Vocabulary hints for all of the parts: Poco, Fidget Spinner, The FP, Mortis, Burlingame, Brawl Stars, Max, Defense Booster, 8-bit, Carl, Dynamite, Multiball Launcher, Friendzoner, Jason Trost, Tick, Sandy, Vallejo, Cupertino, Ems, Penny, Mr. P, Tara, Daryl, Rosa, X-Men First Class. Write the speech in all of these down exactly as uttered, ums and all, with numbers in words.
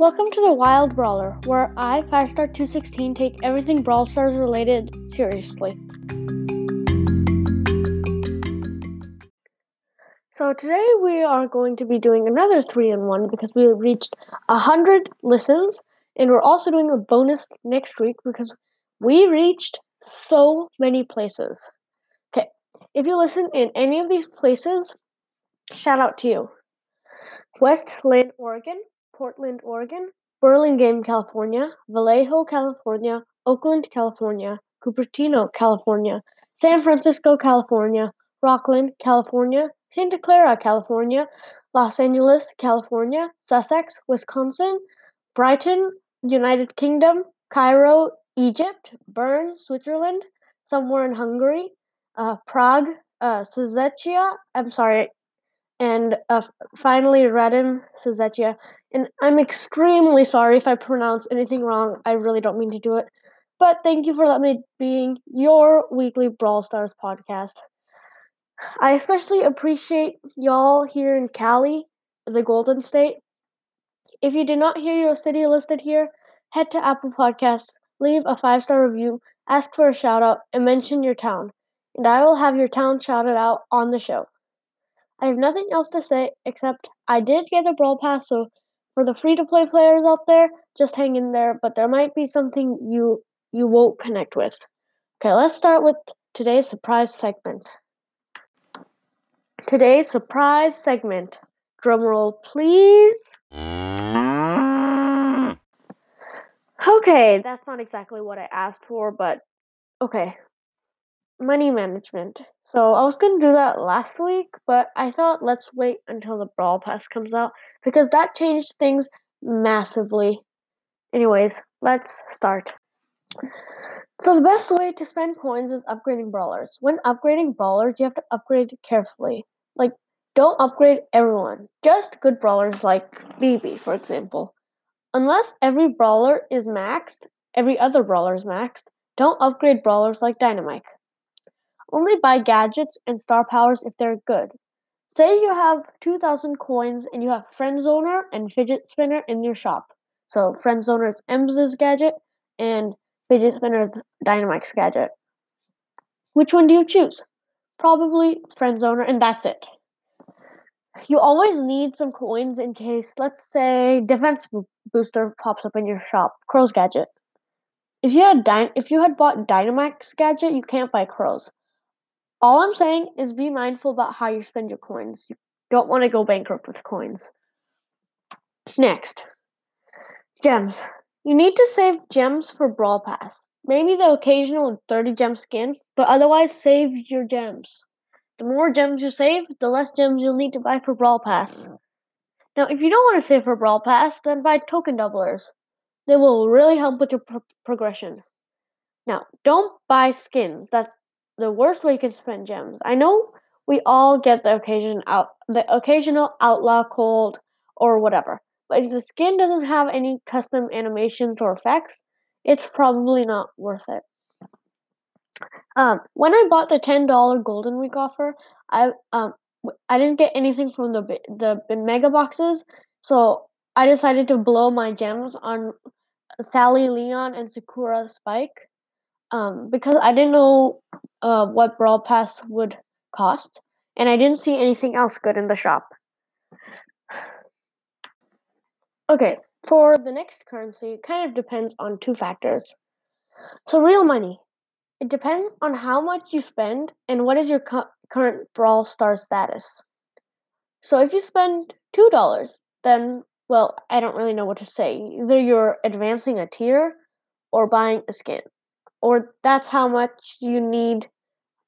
Welcome to the Wild Brawler, where I, Firestar two sixteen, take everything Brawl Stars related seriously. So today we are going to be doing another three in one because we have reached one hundred listens, and we're also doing a bonus next week because we reached so many places. Okay, if you listen in any of these places, shout out to you. Westland, Oregon, Portland, Oregon, Burlingame, California, Vallejo, California, Oakland, California, Cupertino, California, San Francisco, California, Rockland, California, Santa Clara, California, Los Angeles, California, Sussex, Wisconsin, Brighton, United Kingdom, Cairo, Egypt, Bern, Switzerland, somewhere in Hungary, uh, Prague, uh, Szechia, I'm sorry, and uh, finally Radim, Szechia. And I'm extremely sorry if I pronounce anything wrong. I really don't mean to do it. But thank you for letting me being your weekly Brawl Stars podcast. I especially appreciate y'all here in Cali, the Golden State. If you did not hear your city listed here, head to Apple Podcasts, leave a five-star review, ask for a shout-out, and mention your town. And I will have your town shouted out on the show. I have nothing else to say except I did get a Brawl Pass, so for the free-to-play players out there, just hang in there, but there might be something you you won't connect with. Okay, let's start with today's surprise segment. Today's surprise segment. Drumroll, please. Okay, that's not exactly what I asked for, but okay. Money management. So I was going to do that last week, but I thought let's wait until the Brawl Pass comes out because that changed things massively. Anyways, let's start. So the best way to spend coins is upgrading brawlers. When upgrading brawlers, you have to upgrade carefully. Like, don't upgrade everyone. Just good brawlers like B B, for example. Unless every brawler is maxed, every other brawler is maxed, don't upgrade brawlers like Dynamite. Only buy gadgets and star powers if they're good. Say you have two thousand coins and you have Friendzoner and Fidget Spinner in your shop. So Friendzoner is Ems's gadget and Fidget Spinner is Dynamite's gadget. Which one do you choose? Probably Friendzoner, and that's it. You always need some coins in case, let's say, Defense Booster pops up in your shop. Crow's gadget. If you had Dy- if you had bought Dynamite's gadget, you can't buy Crow's. All I'm saying is be mindful about how you spend your coins. You don't want to go bankrupt with coins. Next, gems. You need to save gems for Brawl Pass. Maybe the occasional thirty gem skin, but otherwise save your gems. The more gems you save, the less gems you'll need to buy for Brawl Pass. Now, if you don't want to save for Brawl Pass, then buy token doublers. They will really help with your pro- progression. Now, don't buy skins. That's the worst way you can spend gems. I know we all get the occasion out, the occasional outlaw Colt or whatever, but if the skin doesn't have any custom animations or effects, it's probably not worth it. Um, when I bought the ten dollars Golden Week offer, I um I didn't get anything from the the mega boxes, so I decided to blow my gems on Sally, Leon, and Sakura Spike, um because I didn't know Uh, what Brawl Pass would cost, and I didn't see anything else good in the shop. Okay, for the next currency, it kind of depends on two factors. So real money. It depends on how much you spend and what is your cu- current Brawl Stars status. So if you spend two dollars, then, well, I don't really know what to say. Either you're advancing a tier or buying a skin. Or that's how much you need,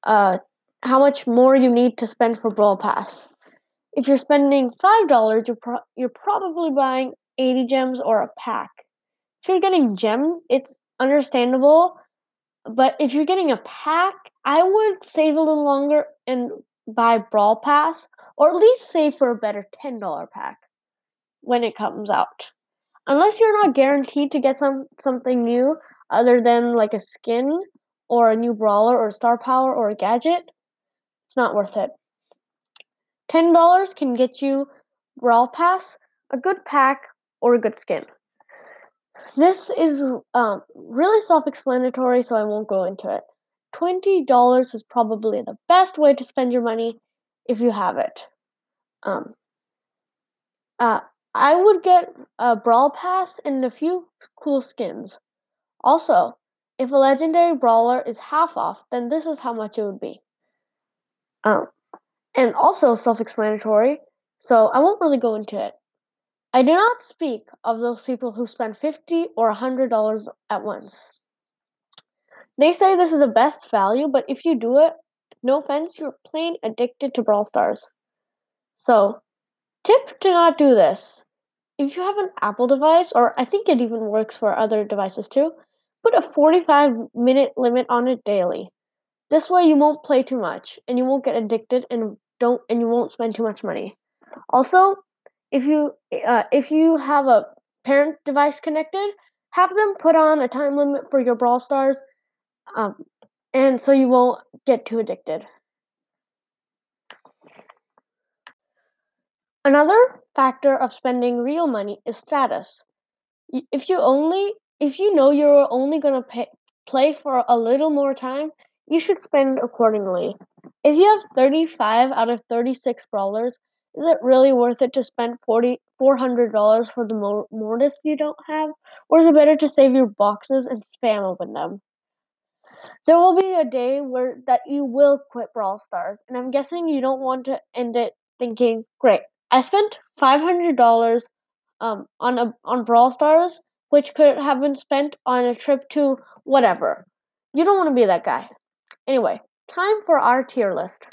uh, how much more you need to spend for Brawl Pass. If you're spending five dollars, you're, pro- you're probably buying eighty gems or a pack. If you're getting gems, it's understandable. But if you're getting a pack, I would save a little longer and buy Brawl Pass, or at least save for a better ten dollars pack when it comes out. Unless you're not guaranteed to get some something new, other than like a skin or a new brawler or star power or a gadget, it's not worth it. ten dollars can get you Brawl Pass, a good pack, or a good skin. This is um really self-explanatory, so I won't go into it. twenty dollars is probably the best way to spend your money if you have it. Um, uh, I would get a Brawl Pass and a few cool skins. Also, if a legendary brawler is half off, then this is how much it would be. Um, and also self-explanatory, so I won't really go into it. I do not speak of those people who spend fifty dollars or one hundred dollars at once. They say this is the best value, but if you do it, no offense, you're plain addicted to Brawl Stars. So, tip to not do this. If you have an Apple device, or I think it even works for other devices too, put a forty-five minute limit on it daily. This way you won't play too much, and you won't get addicted, and don't and you won't spend too much money. Also, if you uh, if you have a parent device connected, have them put on a time limit for your Brawl Stars. Um, and so you won't get too addicted. Another factor of spending real money is status. If you only, if you know you're only gonna pay, play for a little more time, you should spend accordingly. If you have thirty-five out of thirty-six brawlers, is it really worth it to spend forty, four hundred dollars for the Mortis you don't have, or is it better to save your boxes and spam open them? There will be a day where that you will quit Brawl Stars, and I'm guessing you don't want to end it thinking, "Great, I spent five hundred dollars um on a on Brawl Stars, which could have been spent on a trip to whatever." You don't want to be that guy. Anyway, time for our tier list.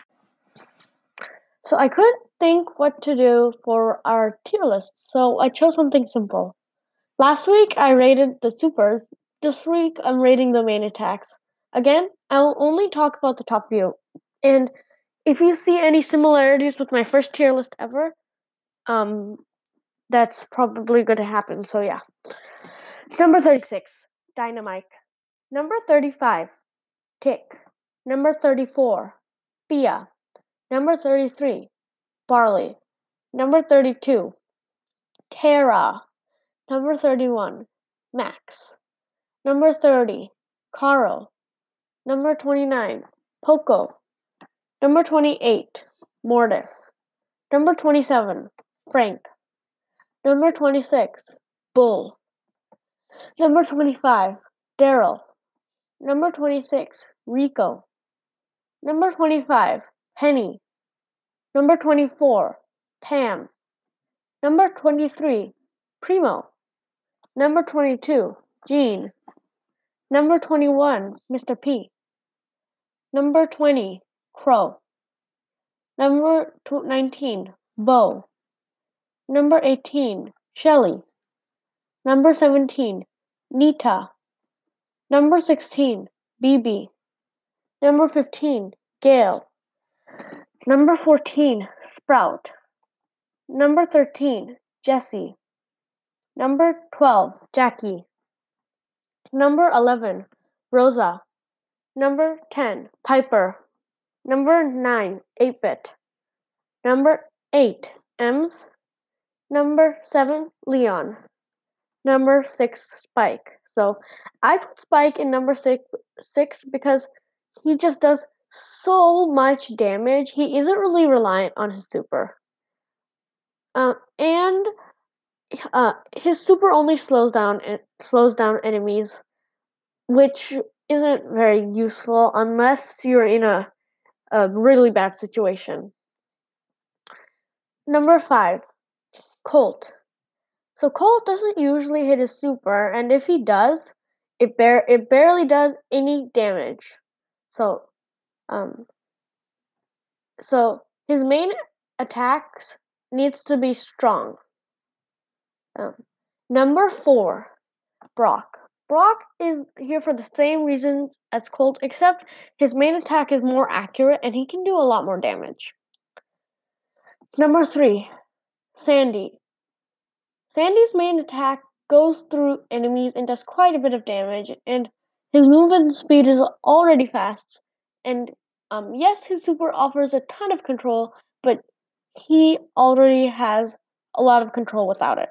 So I couldn't think what to do for our tier list, so I chose something simple. Last week I rated the supers. This week I'm rating the main attacks. Again, I will only talk about the top view, and if you see any similarities with my first tier list ever, um, that's probably going to happen, so yeah. Number thirty-six, Dynamite. Number thirty-five, Tick. Number thirty-four, Pia. Number thirty-three, Barley. Number thirty-two, Tara. Number thirty-one, Max. Number thirty, Carl. Number twenty-nine, Poco. Number twenty-eight, Mortis. Number twenty-seven, Frank. Number twenty-six, Bull. Number twenty-five, Daryl. Number twenty-six, Rico. Number twenty-five, Penny. Number twenty-four, Pam. Number twenty-three, Primo. Number twenty-two, Jean. Number twenty-one, Mister P. Number twenty, Crow. Number nineteen, Bo. Number eighteen, Shelly. Number seventeen, Nita. Number sixteen, B B. Number fifteen, Gail. Number fourteen, Sprout. Number thirteen, Jessie. Number twelve, Jackie. Number eleven, Rosa. Number ten, Piper. Number nine, eight bit. Number eight, Ems. Number seven, Leon. Number six, Spike. So I put Spike in number six, six because he just does so much damage. He isn't really reliant on his super. Uh, and uh, his super only slows down slows down enemies, which isn't very useful unless you're in a a really bad situation. Number five, Colt. So Colt doesn't usually hit his super, and if he does, it bar- it barely does any damage. So, um, so his main attacks needs to be strong. Um, number four, Brock. Brock is here for the same reasons as Colt, except his main attack is more accurate and he can do a lot more damage. Number three, Sandy. Sandy's main attack goes through enemies and does quite a bit of damage, and his movement speed is already fast. And um, yes, his super offers a ton of control, but he already has a lot of control without it.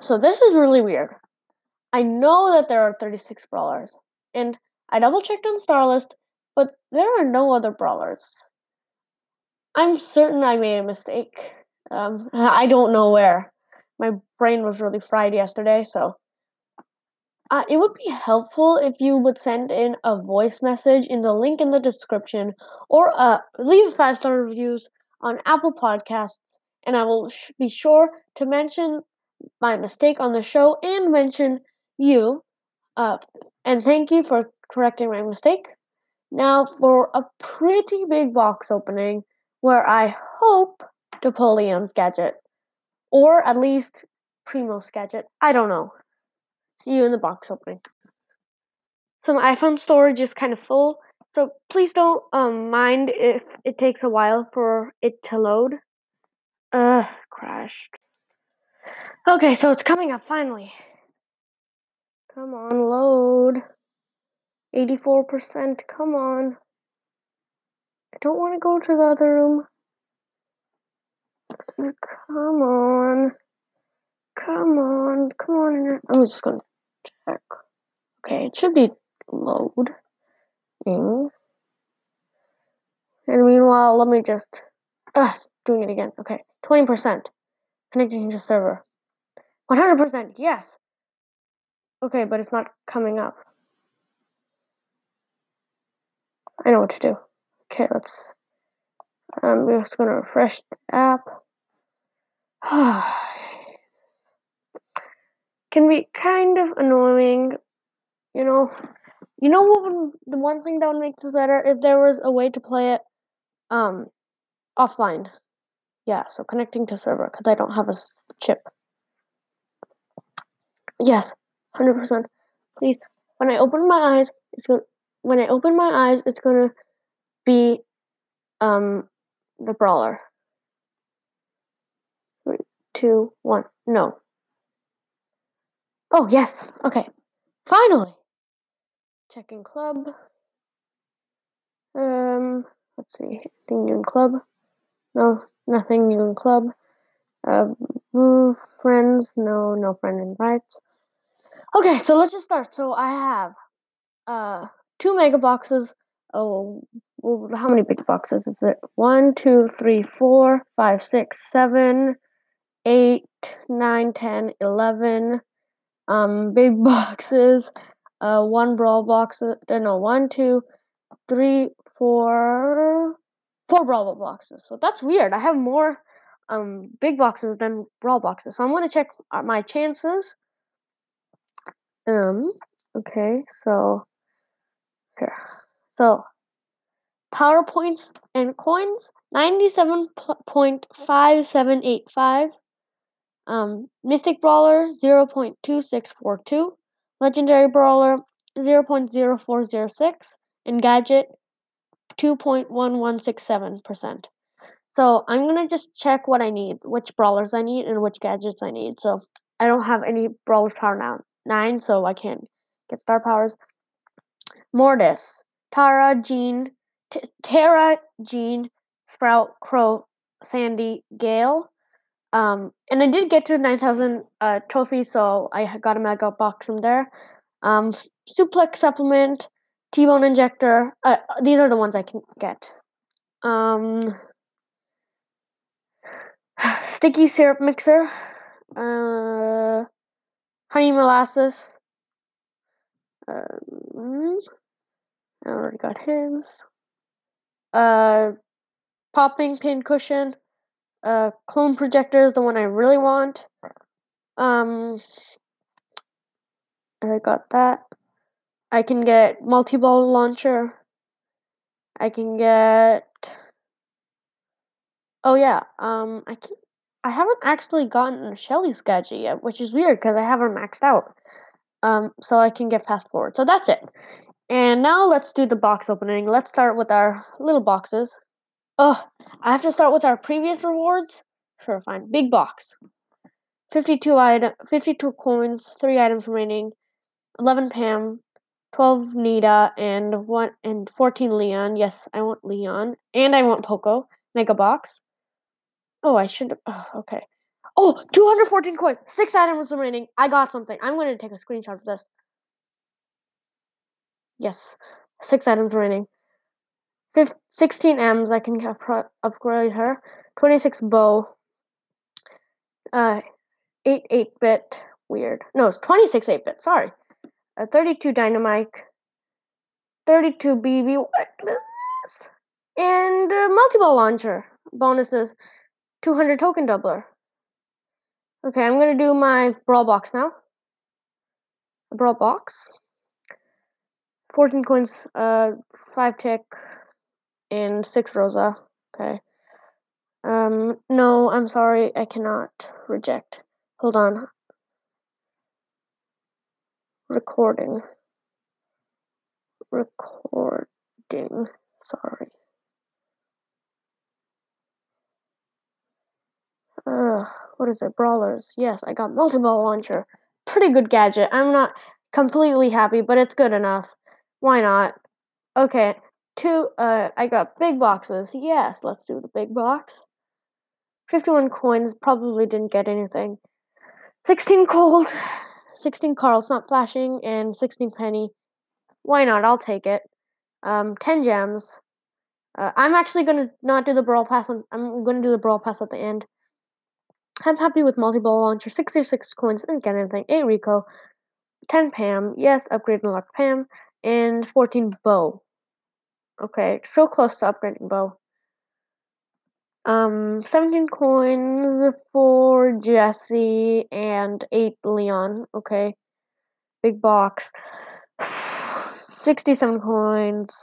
So this is really weird. I know that there are thirty-six brawlers, and I double-checked on Starlist, but there are no other brawlers. I'm certain I made a mistake. Um, I don't know where. My brain was really fried yesterday, so... Uh, it would be helpful if you would send in a voice message in the link in the description, or uh, leave five-star reviews on Apple Podcasts, and I will sh- be sure to mention my mistake on the show and mention you. Uh, and thank you for correcting my mistake. Now for a pretty big box opening where I hope to pull Leon's gadget, or at least Primo's gadget. I don't know. See you in the box opening. So my iPhone storage is kind of full, so please don't um, mind if it takes a while for it to load. Ugh, crashed. Okay, so it's coming up finally. Come on, load. eighty-four percent, come on. I don't want to go to the other room. Come on. Come on, come on. I'm just gonna check. Okay, it should be loading. And meanwhile, let me just... Ugh, doing it again. Okay, twenty percent. Connecting to server. one hundred percent, yes! Okay, but it's not coming up. I know what to do. Okay, let's... Um, we're just gonna refresh the app. Ah. Can be kind of annoying, you know. You know what? Would, the one thing that would make this better if there was a way to play it, um, offline. Yeah, so connecting to server because I don't have a chip. Yes, one hundred percent. Please. When I open my eyes, it's going. When I open my eyes, it's gonna be, um, the brawler. Three, two, one. No. Oh, yes. Okay. Finally. Checking club. Um, let's see. Anything new in club? No, nothing new in club. Uh, friends? No, no friend invites. Okay, so let's just start. So I have uh two mega boxes. Oh, how many big boxes is it? One, two, three, four, five, six, seven, eight, nine, ten, eleven. Um, big boxes, uh, one brawl box, uh, no, one, two, three, four, four brawl boxes. So that's weird. I have more, um, big boxes than brawl boxes. So I'm going to check my chances. Um, okay, so, here. So, power points and coins, ninety-seven point five seven eight five. Um, Mythic Brawler, zero point two six four two, Legendary Brawler, zero point zero four zero six, and Gadget, two point one one six seven percent. So I'm going to just check what I need, which Brawlers I need, and which Gadgets I need. So I don't have any Brawlers Power now, nine, so I can't get Star Powers. Mortis, Tara, Jean, T- Tara, Jean, Sprout, Crow, Sandy, Gale. Um, and I did get to nine thousand uh, trophies, so I got a mega box from there. Um, suplex supplement, T-bone injector. Uh, these are the ones I can get. Um, sticky syrup mixer, uh, honey molasses. Um, I already got his. Uh, popping pin cushion. Uh, clone projector is the one I really want. Um, I got that. I can get multiball launcher. I can get. Oh yeah. Um, I can. I haven't actually gotten Shelly's gadget yet, which is weird because I have her maxed out. Um, so I can get fast forward. So that's it. And now let's do the box opening. Let's start with our little boxes. Oh, I have to start with our previous rewards. Sure, fine. Big box. fifty-two item, fifty-two coins, three items remaining. eleven Pam, twelve Nita, and one and fourteen Leon. Yes, I want Leon, and I want Poco. Mega box. Oh, I should. Oh, okay. Oh, two hundred fourteen coins. Six items remaining. I got something. I'm going to take a screenshot of this. Yes. Six items remaining. sixteen M's. I can upgrade her. twenty-six bow. Uh, eight eight-bit. Weird. No, it's twenty-six eight-bit. Sorry. Uh, thirty-two dynamite. thirty-two B B. What is this? And uh, multiball launcher. Bonuses. two hundred token doubler. Okay, I'm going to do my brawl box now. Brawl box. fourteen coins, uh, five tick, and six Rosa. Okay. Um, no, I'm sorry, I cannot reject. Hold on. Recording. Recording. Sorry. Uh, what is it? Brawlers. Yes, I got multiball launcher. Pretty good gadget. I'm not completely happy, but it's good enough. Why not? Okay. Two, uh, I got big boxes. Yes, let's do the big box. fifty-one coins. Probably didn't get anything. sixteen Colt. sixteen Carl's not flashing. And sixteen Penny. Why not? I'll take it. Um, ten gems. Uh, I'm actually going to not do the Brawl Pass. On, I'm going to do the Brawl Pass at the end. I'm happy with multi-ball launcher. sixty-six coins. Didn't get anything. eight Rico. ten Pam. Yes, upgrade and lock Pam. And fourteen bow. Okay, so close to upgrading bow. Um, seventeen coins for Jackie and eight Leon. Okay, big box. sixty-seven coins,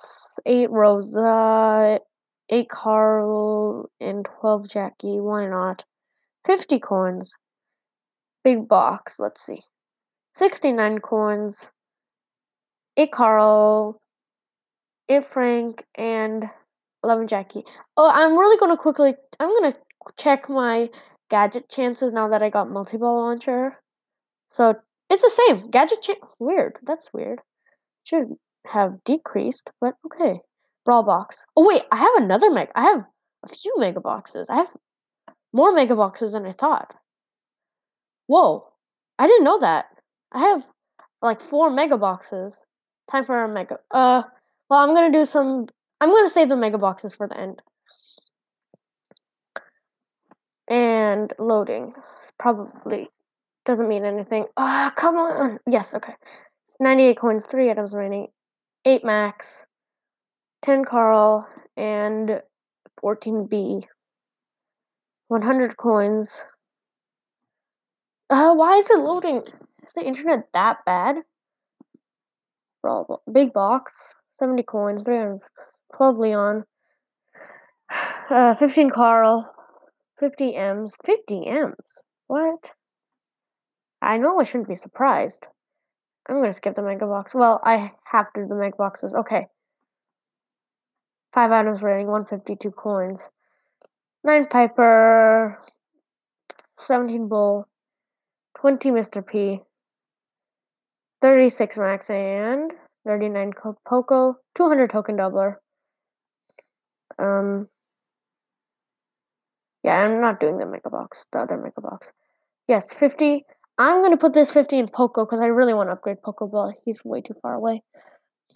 eight Rosa, eight Carl, and twelve Jackie. Why not? fifty coins. Big box. Let's see. sixty-nine coins. eight Carl, eight Frank, and eleven Jackie. Oh, I'm really going to quickly, I'm going to check my gadget chances now that I got multiball launcher. So, it's the same. Gadget chance, weird. That's weird. Should have decreased, but okay. Brawl box. Oh, wait, I have another mega. I have a few mega boxes. I have more mega boxes than I thought. Whoa. I didn't know that. I have like four mega boxes. Time for our mega. Uh, well, I'm gonna do some. I'm gonna save the mega boxes for the end. And loading probably doesn't mean anything. Ah, oh, come on. Yes, okay. It's ninety-eight coins, three items remaining, eight Max, ten Carl, and fourteen B. one hundred coins. Uh, why is it loading? Is the internet that bad? Big box, seventy coins, three hundred twelve Leon, uh, fifteen Carl, fifty M's, fifty M's? What? I know I shouldn't be surprised. I'm gonna skip the mega box. Well, I have to do the mega boxes. Okay. five items remaining, one hundred fifty-two coins, nine Piper, seventeen Bull, twenty Mister P, thirty-six Max, and thirty-nine Poco, two hundred token doubler. Um, yeah, I'm not doing the mega box, the other mega box. Yes, fifty. I'm going to put this fifty in Poco because I really want to upgrade Poco, but he's way too far away.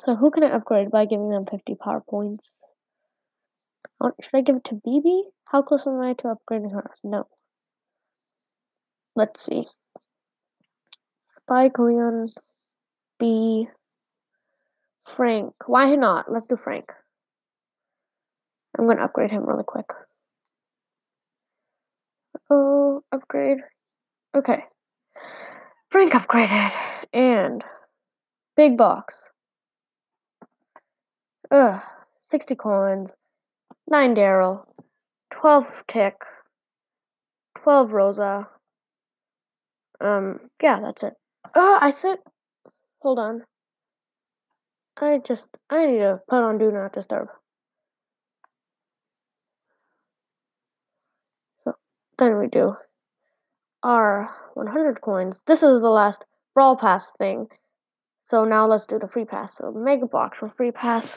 So who can I upgrade by giving them fifty power points? Oh, should I give it to B B? How close am I to upgrading her? No. Let's see. Spike, Leon, B, Frank. Why not? Let's do Frank. I'm going to upgrade him really quick. Oh, upgrade. Okay. Frank upgraded. And big box. Ugh. sixty coins. nine Daryl. twelve Tick. twelve Rosa. Um, yeah, that's it. Oh, I said, hold on. I just, I need to put on Do Not Disturb. So, then we do our one hundred coins. This is the last Brawl Pass thing. So now let's do the free pass. So, Mega Box for free pass.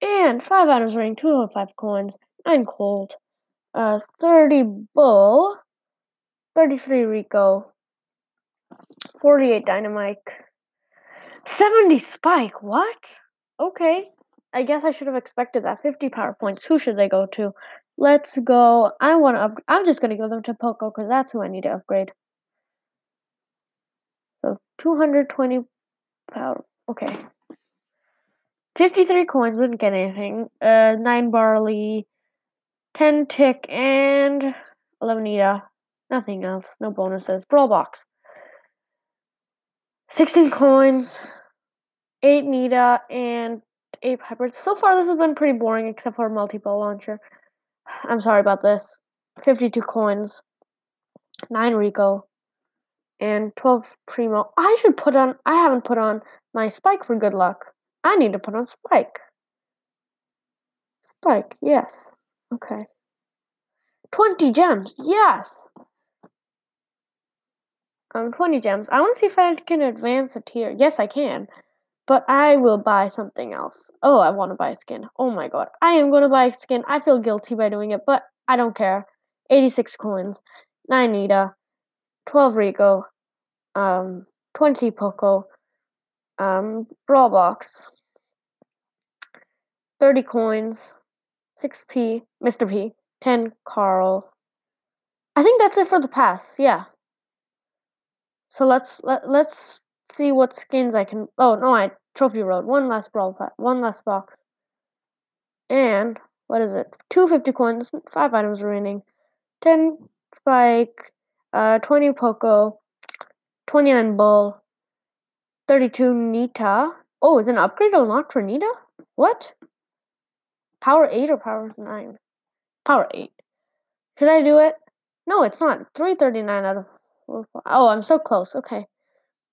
And five items ring, two hundred five coins, nine Colt, uh, thirty Bull, thirty-three Rico, forty-eight Dynamite, seventy Spike, what? Okay, I guess I should have expected that. fifty power points, who should they go to? Let's go, I want to upgrade, I'm just going to give them to Poco, because that's who I need to upgrade. So, two hundred twenty power, okay. fifty-three coins, didn't get anything. Uh, nine Barley, ten Tick, and eleven Nita. Nothing else, no bonuses. Brawl Box. sixteen coins, eight Nita, and eight Piper. So far, this has been pretty boring, except for Multiball Launcher. I'm sorry about this. fifty-two coins, nine Rico, and twelve Primo. I should put on, I haven't put on my Spike for good luck. I need to put on Spike. Spike, yes. Okay. twenty gems, yes! Um, twenty gems. I want to see if I can advance a tier. Yes, I can. But I will buy something else. Oh, I want to buy a skin. Oh my god. I am going to buy a skin. I feel guilty by doing it, but I don't care. eighty-six coins. nine Nita. twelve Rico. Um, twenty Poco. Um, Brawl Box, thirty coins, six P, Mister P, ten Carl. I think that's it for the pass. Yeah. So let's let let's see what skins I can. Oh no, I trophy road. One last brawl pass. One last box. And what is it? Two fifty coins. Five items remaining. Ten Spike. Uh, twenty Poco. Twenty-nine Bull. thirty-two Nita. Oh, is an upgrade unlocked for Nita? What? Power eight or power nine? Power eight. Should I do it? No, it's not. three thirty-nine out of four. Oh, I'm so close. Okay.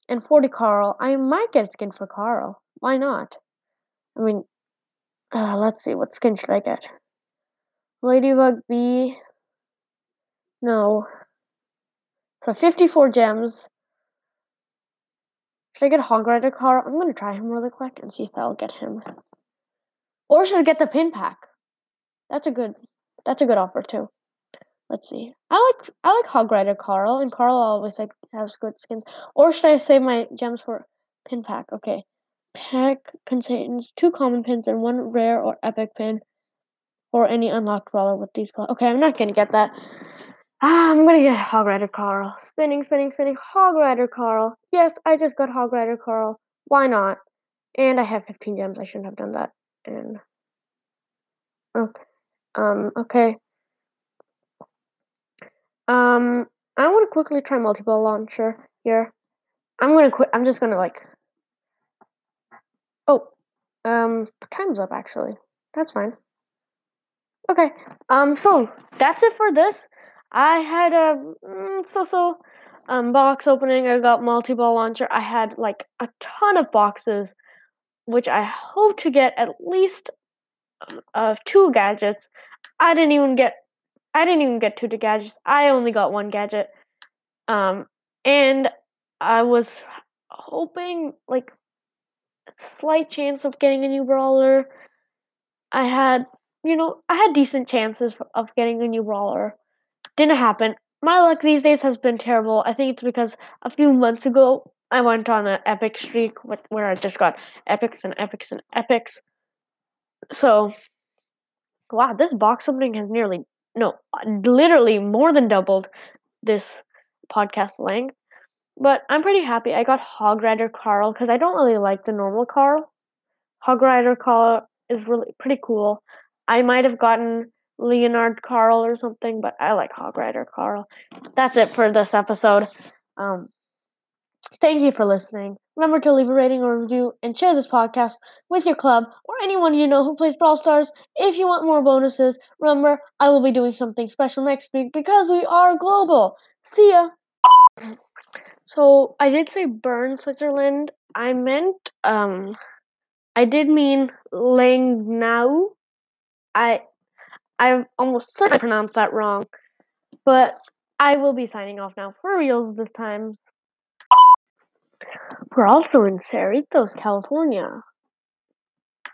And forty Carl. I might get a skin for Carl. Why not? I mean, uh, let's see. What skin should I get? Ladybug B. No. So fifty-four gems. Should I get Hog Rider Carl? I'm going to try him really quick and see if I'll get him. Or should I get the pin pack? That's a good that's a good offer too. Let's see. I like I like Hog Rider Carl, and Carl always like has good skins. Or should I save my gems for pin pack? Okay. Pack contains two common pins and one rare or epic pin or any unlocked brawler with these colors. Okay, I'm not going to get that. Ah, I'm gonna get Hog Rider Carl. Spinning, spinning, spinning. Hog Rider Carl. Yes, I just got Hog Rider Carl. Why not? And I have fifteen gems. I shouldn't have done that. And okay, um, okay. Um, I want to quickly try Multiball Launcher here. I'm gonna quit. I'm just gonna like. Oh, um, time's up actually. That's fine. Okay. Um. So that's it for this. I had a mm, so-so um, box opening. I got Multiball Launcher. I had like a ton of boxes, which I hope to get at least uh, two gadgets. I didn't even get. I didn't even get two gadgets. I only got one gadget, um, and I was hoping like a slight chance of getting a new brawler. I had, you know, I had decent chances of getting a new brawler. Didn't happen. My luck these days has been terrible. I think it's because a few months ago I went on an epic streak with, where I just got epics and epics and epics. So, wow, this box opening has nearly, no, literally more than doubled this podcast length. But I'm pretty happy. I got Hog Rider Carl because I don't really like the normal Carl. Hog Rider Carl is really pretty cool. I might have gotten Leonard Carl or something, but I like Hog Rider Carl. That's it for this episode. Um, thank you for listening. Remember to leave a rating or review and share this podcast with your club or anyone you know who plays Brawl Stars. If you want more bonuses, remember I will be doing something special next week because we are global. See ya! So, I did say Bern, Switzerland. I meant, um, I did mean Langnau. I... I'm almost certain I pronounced that wrong, but I will be signing off now for reals this time. We're also in Cerritos, California.